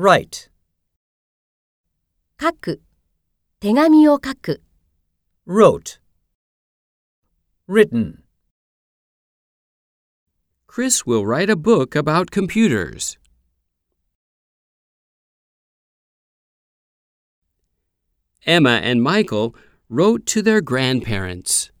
Write. 書く、手紙を書く。Wrote. Written. Chris will write a book about computers. Emma and Michael wrote to their grandparents.